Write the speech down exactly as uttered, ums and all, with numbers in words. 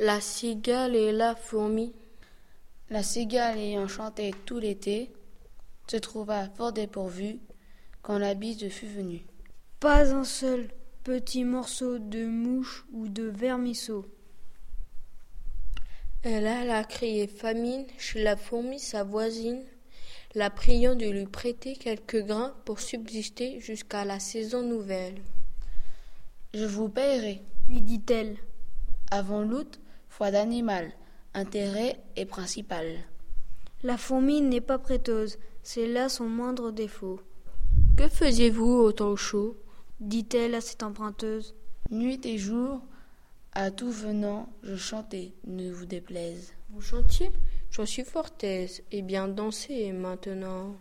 La cigale et la fourmi. La cigale ayant chanté tout l'été, se trouva fort dépourvue quand la bise fut venue. Pas un seul petit morceau de mouche ou de vermisseau. Elle alla crier famine chez la fourmi sa voisine, la priant de lui prêter quelques grains pour subsister jusqu'à la saison nouvelle. « Je vous paierai, » lui dit-elle. Avant l'août, foi d'animal, intérêt est principal. La fourmi n'est pas prêteuse, c'est là son moindre défaut. « Que faisiez-vous au temps chaud ?» dit-elle à cette emprunteuse. « Nuit et jour, à tout venant, je chantais, ne vous déplaise. »« Vous chantiez ? J'en suis fort aise, et bien dansez maintenant. »